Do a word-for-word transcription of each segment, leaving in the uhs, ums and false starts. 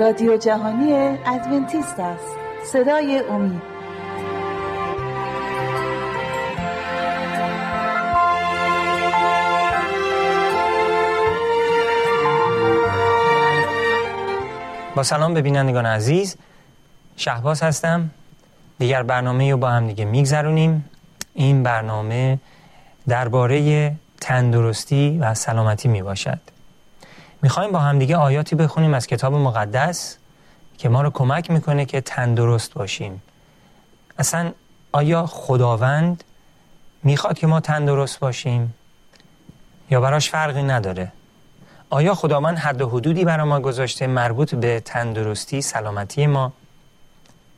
رادیو جهانی ادونتیست است. صدای امید. با سلام به بینندگان عزیز، شهباز هستم. دیگر برنامه رو با هم دیگه میگذرونیم. این برنامه درباره تندرستی و سلامتی میباشد. میخوایم با هم دیگه آیاتی بخونیم از کتاب مقدس که ما رو کمک میکنه که تندرست باشیم. اصلا آیا خداوند میخواد که ما تندرست باشیم یا براش فرقی نداره؟ آیا خداوند حد و حدودی برای ما گذاشته مربوط به تندرستی، سلامتی ما؟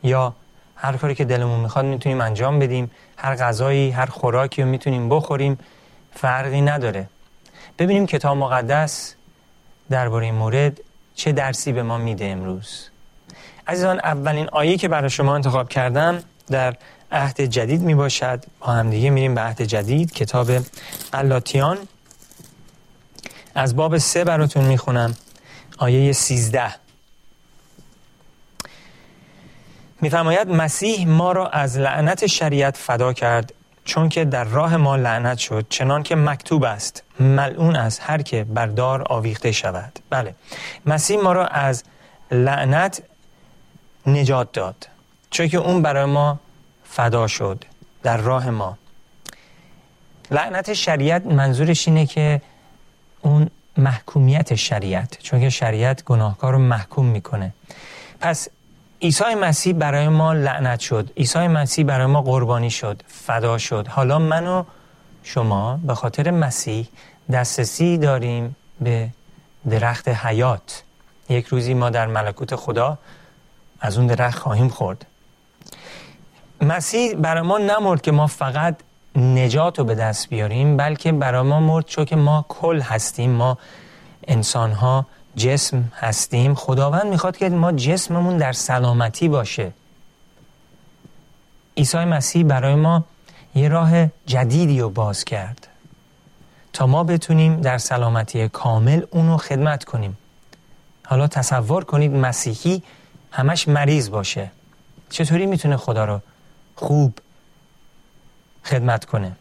یا هر کاری که دلمون میخواد میتونیم انجام بدیم، هر غذایی، هر خوراکی رو میتونیم بخوریم، فرقی نداره. ببینیم کتاب مقدس درباره این مورد چه درسی به ما میده امروز. عزیزان، اولین آیه که برای شما انتخاب کردم در عهد جدید میباشد. با هم دیگه میریم به عهد جدید، کتاب قرنتیان، از باب سه براتون میخونم، آیه سیزده. میفرماید مسیح ما را از لعنت شریعت فدا کرد، چون که در راه ما لعنت شد، چنان که مکتوب است: ملعون است هر که بر دار آویخته شود. بله، مسیح ما را از لعنت نجات داد، چون که اون برای ما فدا شد در راه ما. لعنت شریعت منظورش اینه که اون محکومیت شریعت، چون که شریعت گناهکار رو محکوم میکنه. پس عیسی مسیح برای ما لعنت شد، عیسی مسیح برای ما قربانی شد، فدا شد. حالا من و شما به خاطر مسیح دسترسی داریم به درخت حیات. یک روزی ما در ملکوت خدا از اون درخت خواهیم خورد. مسیح برای ما نمرد که ما فقط نجات رو به دست بیاریم، بلکه برای ما مرد چون که ما کل هستیم، ما انسان‌ها جسم هستیم. خداوند میخواد که ما جسممون در سلامتی باشه. عیسی مسیح برای ما یه راه جدیدی رو باز کرد تا ما بتونیم در سلامتی کامل اونو خدمت کنیم. حالا تصور کنید مسیحی همش مریض باشه، چطوری میتونه خدا رو خوب خدمت کنه؟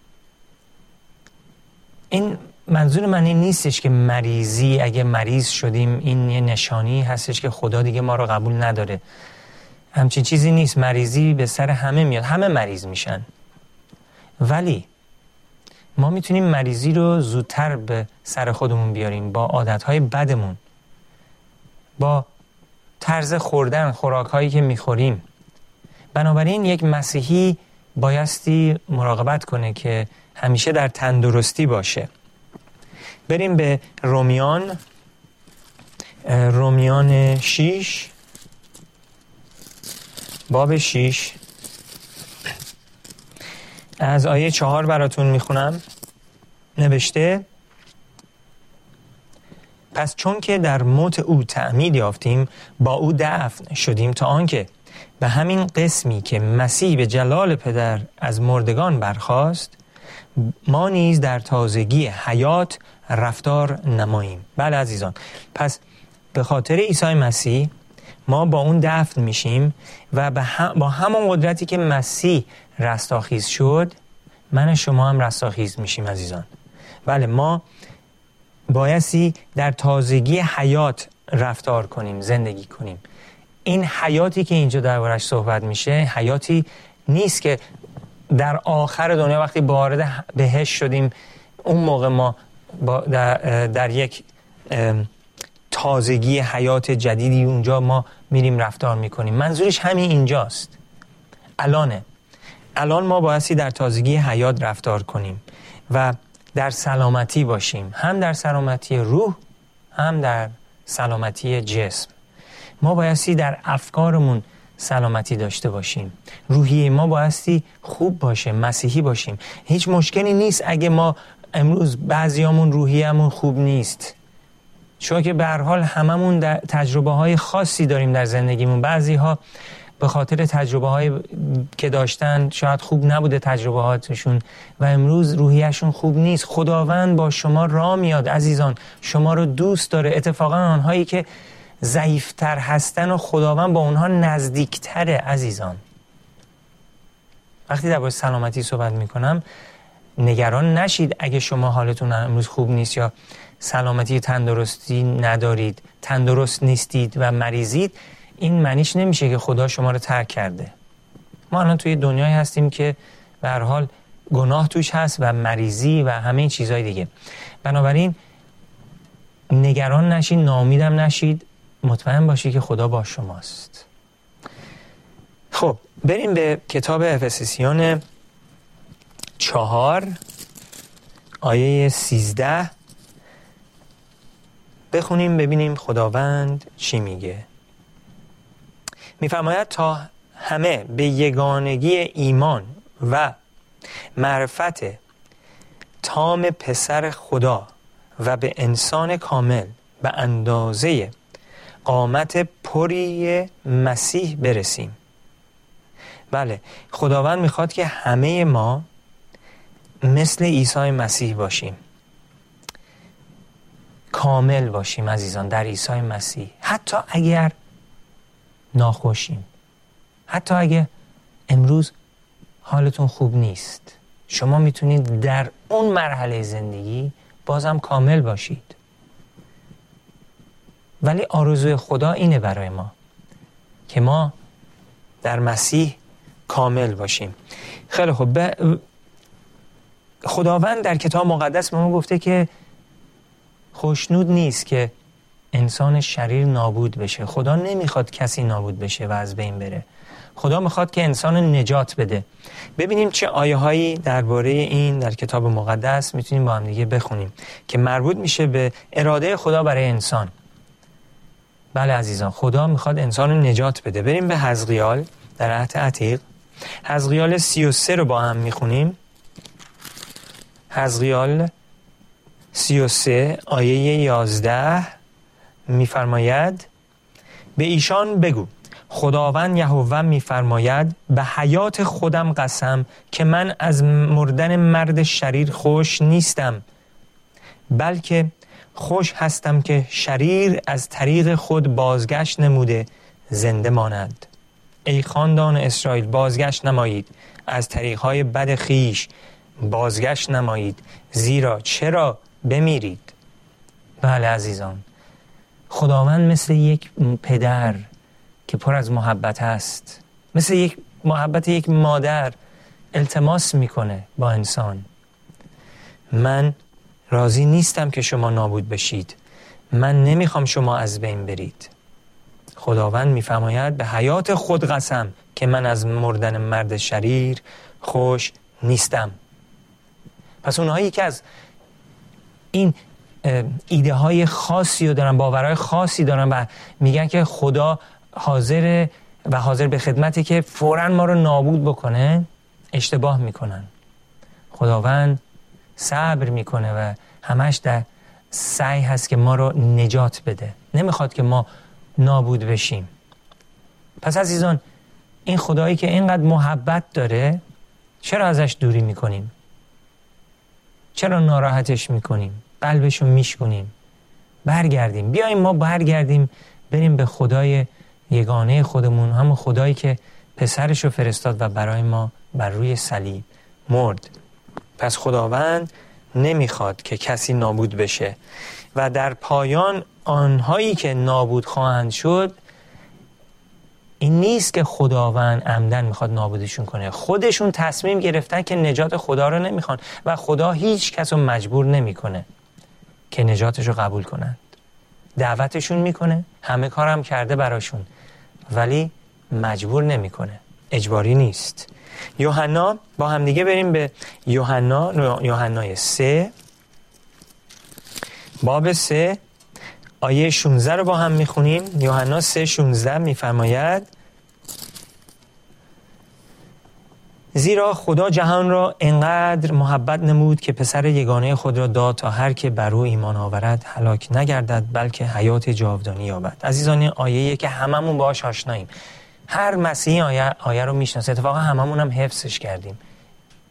این منظور من این نیستش که مریضی، اگه مریض شدیم این یه نشانی هستش که خدا دیگه ما رو قبول نداره. همچین چیزی نیست. مریضی به سر همه میاد، همه مریض میشن، ولی ما میتونیم مریضی رو زودتر به سر خودمون بیاریم با عادتهای بدمون، با طرز خوردن، خوراکهایی که میخوریم. بنابراین یک مسیحی بایستی مراقبت کنه که همیشه در تندرستی باشه. بریم به رومیان، رومیان شیش، باب شیش، از آیه چهار براتون میخونم. نوشته: پس چون که در موت او تعمید یافتیم، با او دفن شدیم، تا آنکه به همین قسمی که مسیح به جلال پدر از مردگان برخاست، ما نیز در تازگی حیات رفتار نماییم. بله عزیزان، پس به خاطر عیسی مسیح ما با اون دفن میشیم و با همون قدرتی که مسیح رستاخیز شد، من و شما هم رستاخیز میشیم عزیزان. بله، ما بایستی در تازگی حیات رفتار کنیم، زندگی کنیم. این حیاتی که اینجا دربارش صحبت میشه، حیاتی نیست که در آخر دنیا وقتی وارد بهشت شدیم اون موقع ما در, در یک تازگی حیات جدیدی اونجا ما میریم رفتار میکنیم. منظورش همین اینجاست، الانه. الان ما بایستی در تازگی حیات رفتار کنیم و در سلامتی باشیم، هم در سلامتی روح، هم در سلامتی جسم. ما بایستی در افکارمون سلامتی داشته باشیم، روحیه ما بایستی خوب باشه، مسیحی باشیم. هیچ مشکلی نیست اگه ما امروز بعضیامون روحیه‌مون خوب نیست، چون که به هر حال هممون تجربه‌های خاصی داریم در زندگیمون. بعضی‌ها به خاطر تجربه‌هایی که داشتن شاید خوب نبوده تجربه‌هاتشون و امروز روحیه‌شون خوب نیست. خداوند با شما راه میاد عزیزان، شما رو دوست داره. اتفاقا آنهایی که ضعیفتر هستن و خداوند با اونها نزدیکتره. عزیزان، وقتی درباره سلامتی صحبت میکنم نگران نشید اگه شما حالتون امروز خوب نیست یا سلامتی تندرستی ندارید، تندرست نیستید و مریضید، این معنیش نمیشه که خدا شما رو ترک کرده. ما الان توی دنیایی هستیم که به هر حال گناه توش هست و مریضی و همه این چیزهای دیگه. بنابراین نگران نشید، ناامیدم نشید، مطمئن باشید که خدا با شماست. خب بریم به کتاب افسسیان چهار آیه سیزده بخونیم ببینیم خداوند چی میگه. میفرماید تا همه به یگانگی ایمان و معرفت تام پسر خدا و به انسان کامل به اندازه قامت پری مسیح برسیم. بله، خداوند میخواد که همه ما مثل عیسی مسیح باشیم، کامل باشیم عزیزان در عیسی مسیح، حتی اگر ناخوشیم، حتی اگر امروز حالتون خوب نیست، شما میتونید در اون مرحله زندگی بازم کامل باشید. ولی آرزوی خدا اینه برای ما که ما در مسیح کامل باشیم. خیلی خوب، خداوند در کتاب مقدس به ما گفته که خوشنود نیست که انسان شریر نابود بشه. خدا نمیخواد کسی نابود بشه و از بین بره. خدا میخواد که انسان نجات بده. ببینیم چه آیه هایی درباره این در کتاب مقدس میتونیم با هم دیگه بخونیم که مربوط میشه به اراده خدا برای انسان. بله عزیزان، خدا میخواد انسان نجات بده. بریم به حزقیال در عهد عتیق، حزقیال سی و سه رو با هم میخونیم. حزقیال سی و سه آیه یازده میفرماید به ایشان بگو خداوند یهوه میفرماید به حیات خودم قسم که من از مردن مرد شریر خوش نیستم، بلکه خوش هستم که شریر از طریق خود بازگشت نموده زنده ماند. ای خاندان اسرائیل بازگشت نمایید، از طریقهای بد خیش بازگشت نمایید، زیرا چرا بمیرید. بله عزیزان، خداوند مثل یک پدر که پر از محبت هست، مثل یک محبت یک مادر التماس میکنه با انسان. من راضی نیستم که شما نابود بشید، من نمیخوام شما از بین برید. خداوند میفرماید به حیات خود قسم که من از مردن مرد شریر خوش نیستم. پس اونهایی که از این ایده های خاصی رو دارن، باورهای خاصی دارن و میگن که خدا حاضر و حاضر به خدمتی که فوراً ما رو نابود بکنه، اشتباه میکنن. خداوند صبر میکنه و همش در سعی هست که ما رو نجات بده، نمیخواد که ما نابود بشیم. پس عزیزان، این خدایی که اینقدر محبت داره چرا ازش دوری میکنیم؟ چرا ناراحتش میکنیم؟ قلبش رو میشکنیم؟ برگردیم، بیاییم ما برگردیم، بریم به خدای یگانه خودمون، همون خدایی که پسرش رو فرستاد و برای ما بر روی صلیب مرد. پس خداوند نمیخواد که کسی نابود بشه و در پایان آنهایی که نابود خواهند شد، این نیست که خداوند عمدن میخواد نابودشون کنه، خودشون تصمیم گرفتن که نجات خدا رو نمیخوان و خدا هیچ کس رو مجبور نمیکنه که نجاتش رو قبول کنند. دعوتشون میکنه، همه کارم کرده براشون، ولی مجبور نمیکنه، اجباری نیست. یوحنا با هم دیگه بریم به یوحنا یوحنای سه باب سه آیه شانزده رو با هم میخونیم. یوحنا سه شانزده میفرماید زیرا خدا جهان را انقدر محبت نمود که پسر یگانه خود را داد تا هر که بر او ایمان آورد هلاک نگردد بلکه حیات جاودانی یابد. عزیزان، این آیه‌ای که هممون باهاش آشناییم، هر مسیحی آیه, آیه رو میشناسه، اتفاقا هممون هم حفظش کردیم،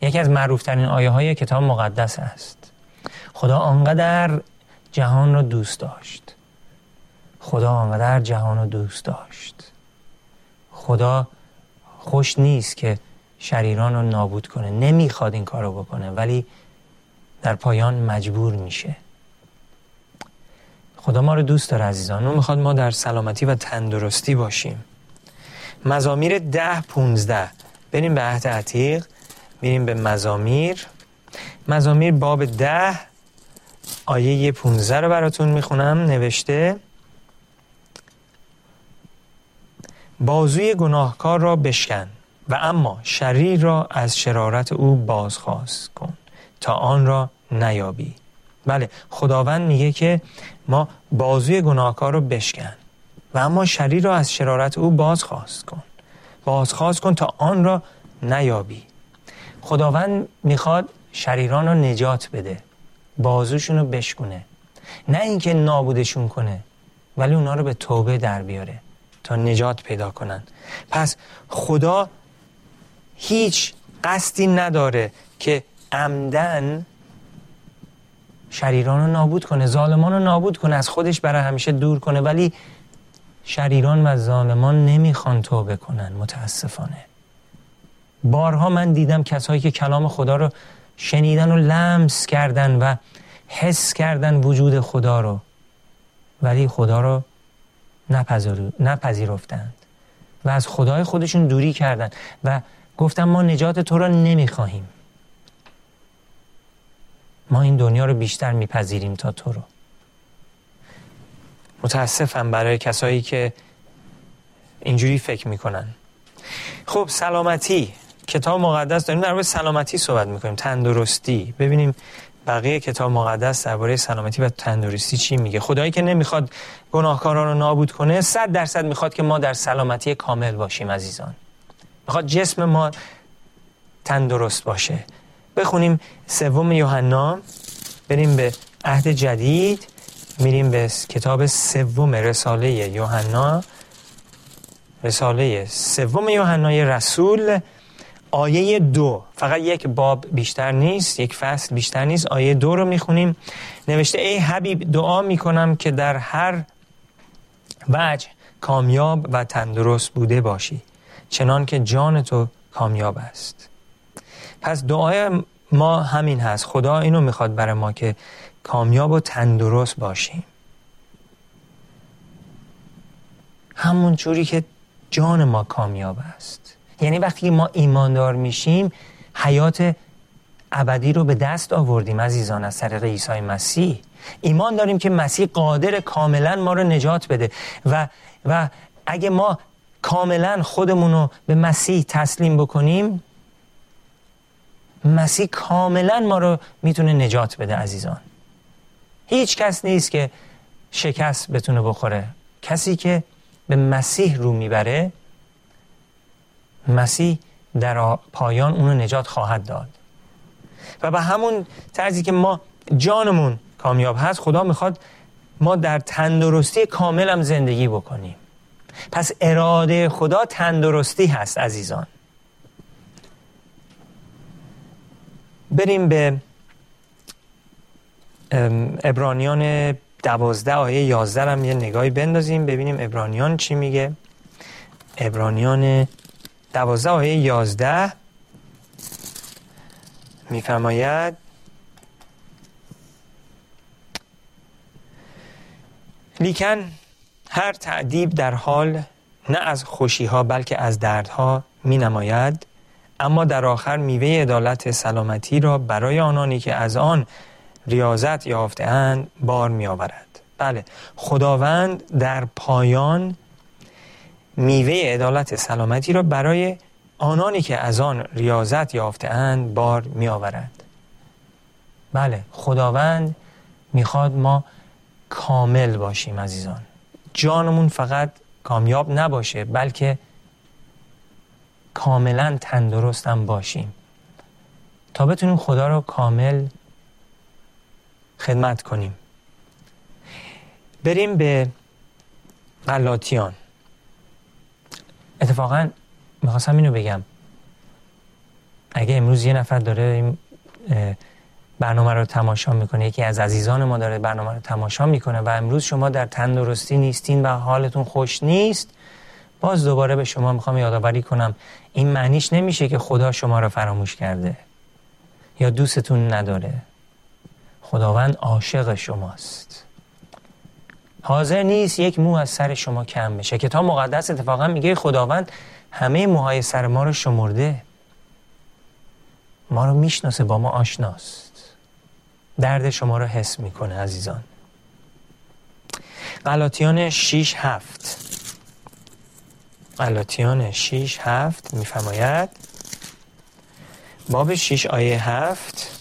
یکی از معروفترین آیه های کتاب مقدس است. خدا آنقدر جهان را دوست داشت، خدا آمده هر جهان رو دوست داشت. خدا خوش نیست که شریران رو نابود کنه، نمیخواد این کار رو بکنه، ولی در پایان مجبور میشه. خدا ما رو دوست داره عزیزان، اون میخواد ما در سلامتی و تندرستی باشیم. مزامیر ده پونزده، بریم به عهد عتیق، بریم به مزامیر. مزامیر باب ده آیه یه پونزده رو براتون میخونم. نوشته: بازوی گناهکار را بشکن و اما شریر را از شرارت او بازخواست کن تا آن را نیابی. بله، خداوند میگه که ما بازوی گناهکار رو بشکن و اما شریر را از شرارت او بازخواست کن بازخواست کن تا آن را نیابی. خداوند میخواد شریران را نجات بده، بازوشون رو بشکنه، نه اینکه نابودشون کنه، ولی اونا رو به توبه در بیاره تا نجات پیدا کنن. پس خدا هیچ قصدی نداره که عمدن شریران رو نابود کنه، ظالمان رو نابود کنه، از خودش برای همیشه دور کنه، ولی شریران و ظالمان نمیخوان توبه کنن. متاسفانه بارها من دیدم کسایی که کلام خدا رو شنیدن و لمس کردن و حس کردن وجود خدا رو، ولی خدا رو نپذیرفتند و از خدای خودشون دوری کردن و گفتن ما نجات تو را نمیخواهیم، ما این دنیا رو بیشتر میپذیریم تا تو رو. متاسفم برای کسایی که اینجوری فکر میکنن. خب سلامتی، کتاب مقدس داریم درباره سلامتی صحبت میکنیم، تندرستی. ببینیم بقیه کتاب مقدس درباره سلامتی و تندرستی چی میگه. خدایی که نمیخواد گناهکاران رو نابود کنه، صد درصد میخواد که ما در سلامتی کامل باشیم عزیزان. میخواد جسم ما تندرست باشه. بخونیم سوم یوحنا، بریم به عهد جدید، میریم به کتاب سوم رساله یوحنا، رساله سوم یوحنای رسول، آیه دو. فقط یک باب بیشتر نیست، یک فصل بیشتر نیست. آیه دو رو میخونیم. نوشته: ای حبیب، دعا میکنم که در هر وجه کامیاب و تندرست بوده باشی، چنان که جان تو کامیاب است. پس دعای ما همین هست، خدا اینو میخواد برای ما که کامیاب و تندرست باشیم، همون جوری که جان ما کامیاب است. یعنی وقتی ما ایماندار میشیم، حیات ابدی رو به دست آوردیم عزیزان از طریق عیسی مسیح. ایمان داریم که مسیح قادر کاملا ما رو نجات بده و و اگه ما کاملا خودمون رو به مسیح تسلیم بکنیم، مسیح کاملا ما رو میتونه نجات بده عزیزان. هیچ کس نیست که شکست بتونه بخوره. کسی که به مسیح رو میبره، مسیح در پایان اونو نجات خواهد داد. و به همون طرزی که ما جانمون کامیاب هست، خدا میخواد ما در تندرستی کامل هم زندگی بکنیم. پس اراده خدا تندرستی هست عزیزان. بریم به ابرانیان دوازده آیه یازده هم یه نگاهی بندازیم، ببینیم ابرانیان چی میگه. ابرانیان دوازده آیه یازده میفرماید: لیکن هر تعذیب در حال نه از خوشی‌ها بلکه از دردها می نماید، اما در آخر میوه عدالت سلامتی را برای آنانی که از آن ریاضت یافته‌اند بار می آورد. بله، خداوند در پایان میوه عدالت سلامتی را برای آنانی که از آن ریاضت یافته‌اند بار می آورد. بله، خداوند میخواد ما کامل باشیم عزیزان. جانمون فقط کامیاب نباشه، بلکه کاملا تندرست هم باشیم تا بتونیم خدا رو کامل خدمت کنیم. بریم به قرنتیان. اتفاقا میخواستم اینو بگم، اگه امروز یه نفر داره برنامه رو تماشا میکنه، یکی از عزیزان ما داره برنامه رو تماشا میکنه و امروز شما در تندرستی نیستین و حالتون خوش نیست، باز دوباره به شما میخوام یادآوری کنم این معنیش نمیشه که خدا شما رو فراموش کرده یا دوستتون نداره. خداوند عاشق شماست، حاضر نیست یک مو از سر شما کم بشه. کتاب مقدس اتفاقا میگه خداوند همه موهای سر ما رو شمرده، ما رو میشناسه، با ما آشناست، درد شما رو حس میکنه عزیزان. غلاطیان شش هفت، غلاطیان شش هفت میفرماید، باب شش آیه هفت،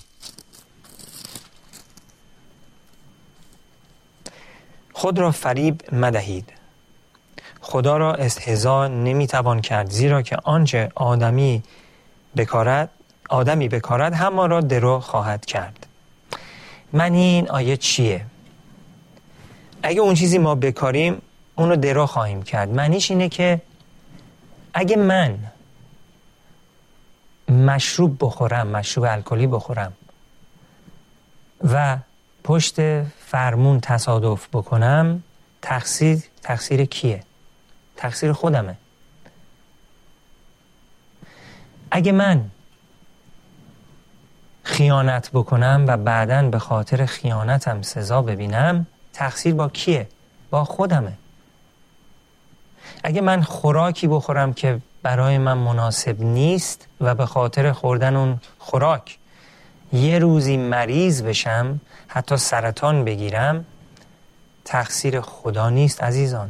خود را فریب مدهید، خدا را استهزا نمیتوان کرد، زیرا که آنچه آدمی بکارد آدمی بکارد همان را درو خواهد کرد. من این آیه چیه؟ اگه اون چیزی ما بکاریم اون رو درو خواهیم کرد. معنیش اینه که اگه من مشروب بخورم، مشروب الکلی بخورم و پشت فرمون تصادف بکنم، تقصیر تقصیر کیه؟ تقصیر خودمه. اگه من خیانت بکنم و بعداً به خاطر خیانتم سزا ببینم، تقصیر با کیه؟ با خودمه. اگه من خوراکی بخورم که برای من مناسب نیست و به خاطر خوردن اون خوراک یه روزی مریض بشم، حتی سرطان بگیرم، تقصیر خدا نیست عزیزان.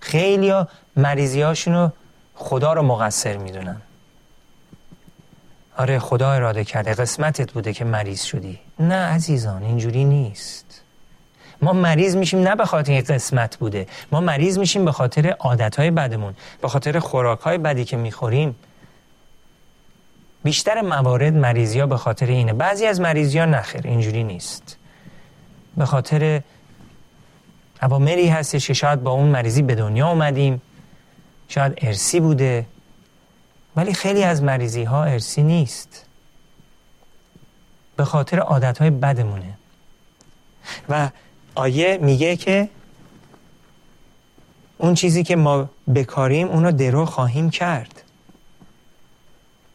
خیلی ها مریضی هاشونو خدا رو مقصر میدونن. آره خدا اراده کرده، قسمتت بوده که مریض شدی. نه عزیزان، اینجوری نیست. ما مریض میشیم نه به خاطر اینکه قسمت بوده، ما مریض میشیم به خاطر عادتهای بدمون، به خاطر خوراکهای بدی که میخوریم. بیشتر موارد مریضی ها به خاطر اینه. بعضی از مریضی ها نخیر، اینجوری نیست، به خاطر عواملی هستش که شاید با اون مریضی به دنیا اومدیم، شاید ارثی بوده، ولی خیلی از مریضی ها ارثی نیست، به خاطر عادت های بدمونه. و آیه میگه که اون چیزی که ما بکاریم اونو درو خواهیم کرد.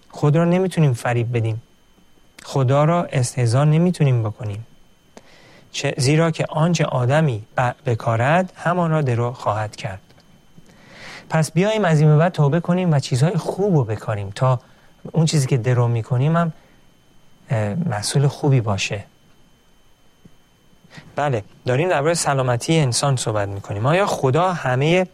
خود را نمیتونیم فریب بدیم، خدا را استهزا نمیتونیم بکنیم، زیرا که آنچه آدمی بکارد همان را درو خواهد کرد. پس بیاییم از این به بعد توبه کنیم و چیزهای خوب رو بکاریم تا اون چیزی که درو میکنیم هم محصول خوبی باشه. بله، داریم درباره سلامتی انسان صحبت میکنیم. آیا خدا همه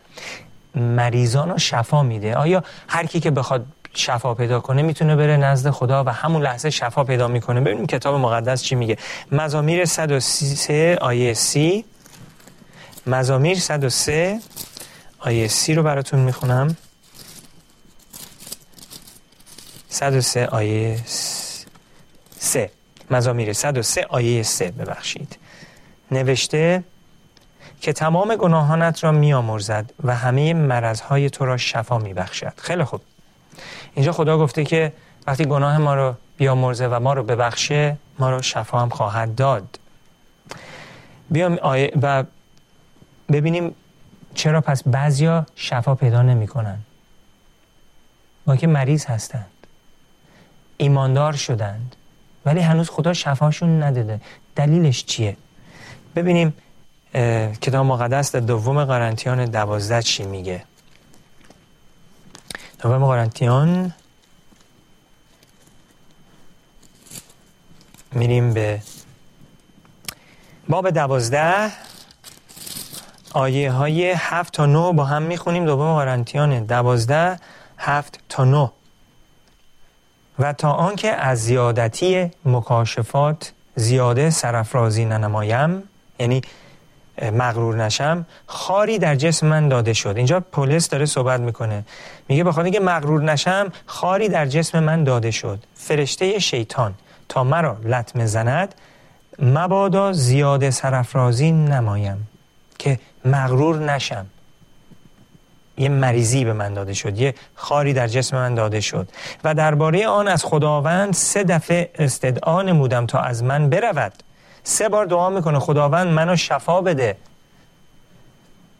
مریضان رو شفا میده؟ آیا هر کی که بخواد شفا پیدا کنه میتونه بره نزد خدا و همون لحظه شفا پیدا میکنه؟ ببینیم کتاب مقدس چی میگه. مزامیر صد و سه آیه سی، مزامیر صد و سه آیه سی رو براتون میخونم. صد و سه آیه سه، مزامیر صد و سه آیه سه، ببخشید، نوشته که تمام گناهانت را میامرزد و همه مرضهای تو را شفا میبخشد. خیلی خوب، اینجا خدا گفته که وقتی گناه ما رو بیامرزه و ما رو ببخشه، ما رو شفا هم خواهد داد. بیام آیه و ببینیم چرا پس بعضیا شفا پیدا نمی کنن؟ با که مریض هستند، ایماندار شدند، ولی هنوز خدا شفاشون نداده. دلیلش چیه؟ ببینیم کتاب مقدس در دوم قرنتیان دوازده چی میگه. دوم قرنتیان، میریم به باب دوازده، آیه های هفت تا نه با هم میخونیم. دوم قرنتیان دوازده هفت تا نه، و تا آنکه از زیادتی مکاشفات زیاده سرافرازی ننمایم، یعنی مغرور نشم، خاری در جسم من داده شد. اینجا پولس داره صحبت میکنه، میگه بخاطر اینکه مغرور نشم خاری در جسم من داده شد، فرشته شیطان تا مرا لطمه زند، مبادا زیاده سرافرازی نمایم که مغرور نشم. یه مریضی به من داده شد، یه خاری در جسم من داده شد و درباره آن از خداوند سه دفعه استدعا نمودم تا از من برود. سه بار دعا میکنه خداوند منو شفا بده.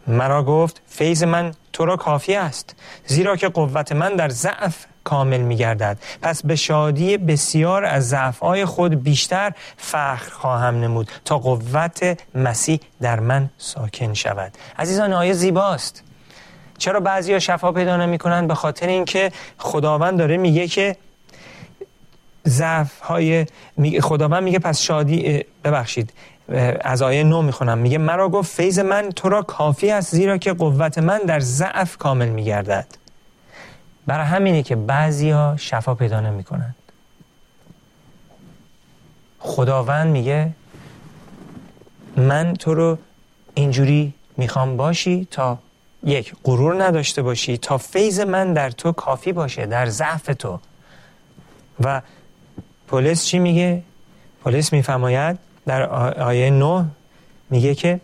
مرا گفت فیض من تو را کافی است، زیرا که قوت من در ضعف کامل میگردد. پس به شادی بسیار از ضعف‌های خود بیشتر فخر خواهم نمود تا قوت مسیح در من ساکن شود. عزیزان آیه زیباست. چرا بعضیا شفا پیدا نمی‌کنن؟ به خاطر اینکه خداوند داره میگه که ضعف‌های خداوند میگه پس شادی ببخشید از آیه نه میخونم، میگه مرا گفت فیض من تو را کافی است، زیرا که قوت من در ضعف کامل میگردد. برای همینه که بعضیا شفا پیدا نمیکنند. خداوند میگه من تو رو اینجوری میخوام باشی تا یک غرور نداشته باشی، تا فیض من در تو کافی باشه در ضعف تو. و پولس چی میگه؟ پولس میفرماید در آیه نه میگه که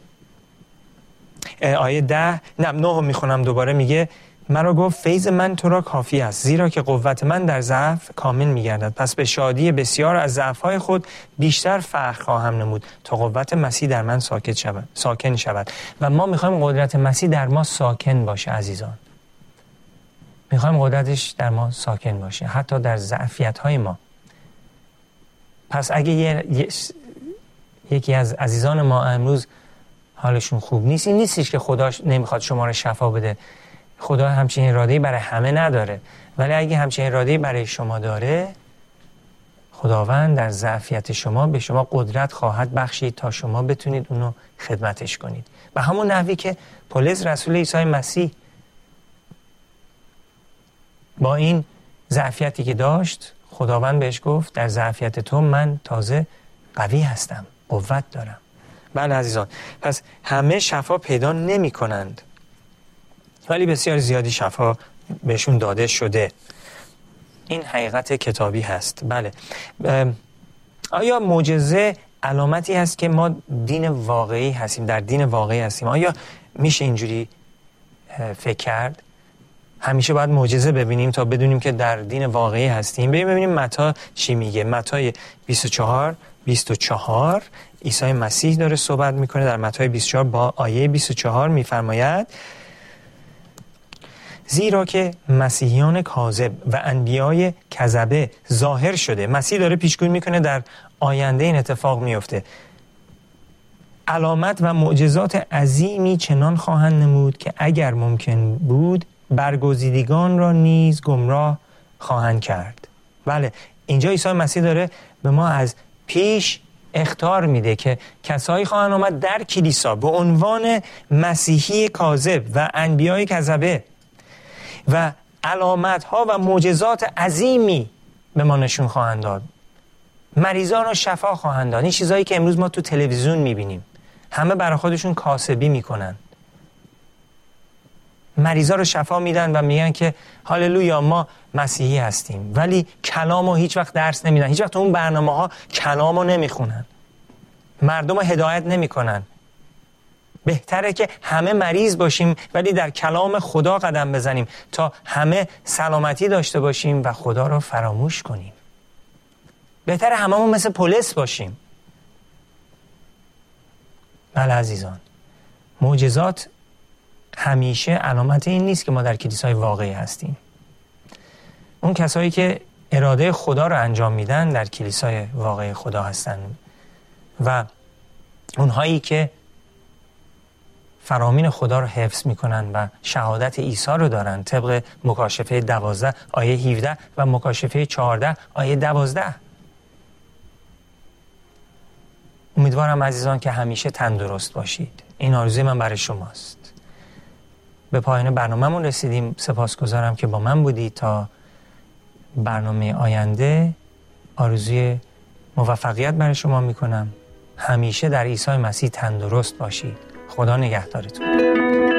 آیه ده نه نه میخونم دوباره، میگه مرا گفت فیض من تو را کافی است، زیرا که قوت من در ضعف کامل میگردد. پس به شادی بسیار از ضعف‌های خود بیشتر فخر خواهم نمود تا قوت مسیح در من ساکن شود. و ما میخوایم قدرت مسیح در ما ساکن باشه عزیزان، میخوایم قدرتش در ما ساکن باشه حتی در ضعفیت‌های ما. پس اگه یه, یه یکی از عزیزان ما امروز حالشون خوب نیست، این نیستش که خدا نمیخواد شما رو شفا بده، خدا همچین اراده‌ای برای همه نداره، ولی اگه همچین اراده‌ای برای شما داره، خداوند در ضعفیت شما به شما قدرت خواهد بخشید تا شما بتونید اونو خدمتش کنید. به همون نحوی که پولس رسول عیسی مسیح با این ضعفیتی که داشت، خداوند بهش گفت در ضعفیت تو من تازه قوی هستم، قوت دارم. بله عزیزان، پس همه شفا پیدا نمی کنند، ولی بسیار زیادی شفا بهشون داده شده. این حقیقت کتابی هست. بله، آیا معجزه علامتی هست که ما دین واقعی هستیم، در دین واقعی هستیم؟ آیا میشه اینجوری فکر کرد؟ همیشه باید معجزه ببینیم تا بدونیم که در دین واقعی هستیم؟ بریم ببینیم متی چی میگه. متی بیست و چهار بیست و چهار عیسی مسیح داره صحبت میکنه. در متی بیست و چهار با آیه بیست و چهار میفرماید زیرا که مسیحیان کاذب و انبیای کذبه ظاهر شده. مسیح داره پیشگویی میکنه در آینده این اتفاق میفته. علامت و معجزات عظیمی چنان خواهند نمود که اگر ممکن بود برگزیدگان را نیز گمراه خواهند کرد. بله، اینجا عیسی مسیح داره به ما از پیش اخطار میده که کسایی خواهند آمد در کلیسا به عنوان مسیحی کاذب و انبیای کذبه و علامت‌ها و معجزات عظیمی به ما نشون خواهند داد. مریضان را شفا خواهند داد. این چیزایی که امروز ما تو تلویزیون میبینیم، همه برای خودشون کاسبی میکنن. مریضا رو شفا میدن و میگن که هاللویا ما مسیحی هستیم، ولی کلامو هیچ وقت درس نمیدن، هیچ وقت اون برنامه‌ها کلامو نمیخونن، مردمو هدایت نمیکنن. بهتره که همه مریض باشیم ولی در کلام خدا قدم بزنیم تا همه سلامتی داشته باشیم و خدا رو فراموش کنیم. بهتره هممون مثل پولس باشیم. بله عزیزان، معجزات همیشه علامت این نیست که ما در کلیسای واقعی هستیم. اون کسایی که اراده خدا رو انجام میدن در کلیسای واقعی خدا هستن و اونهایی که فرامین خدا رو حفظ میکنن و شهادت عیسی رو دارن طبق مکاشفه دوازده آیه هفده و مکاشفه چهارده آیه دوازده. امیدوارم عزیزان که همیشه تندرست باشید. این آرزوی من برای شماست. به پایان برنامه‌مون رسیدیم. سپاسگزارم که با من بودی. تا برنامه آینده آرزوی موفقیت برای شما میکنم. همیشه در عیسی مسیح تندرست باشید. خدا نگهدارتون.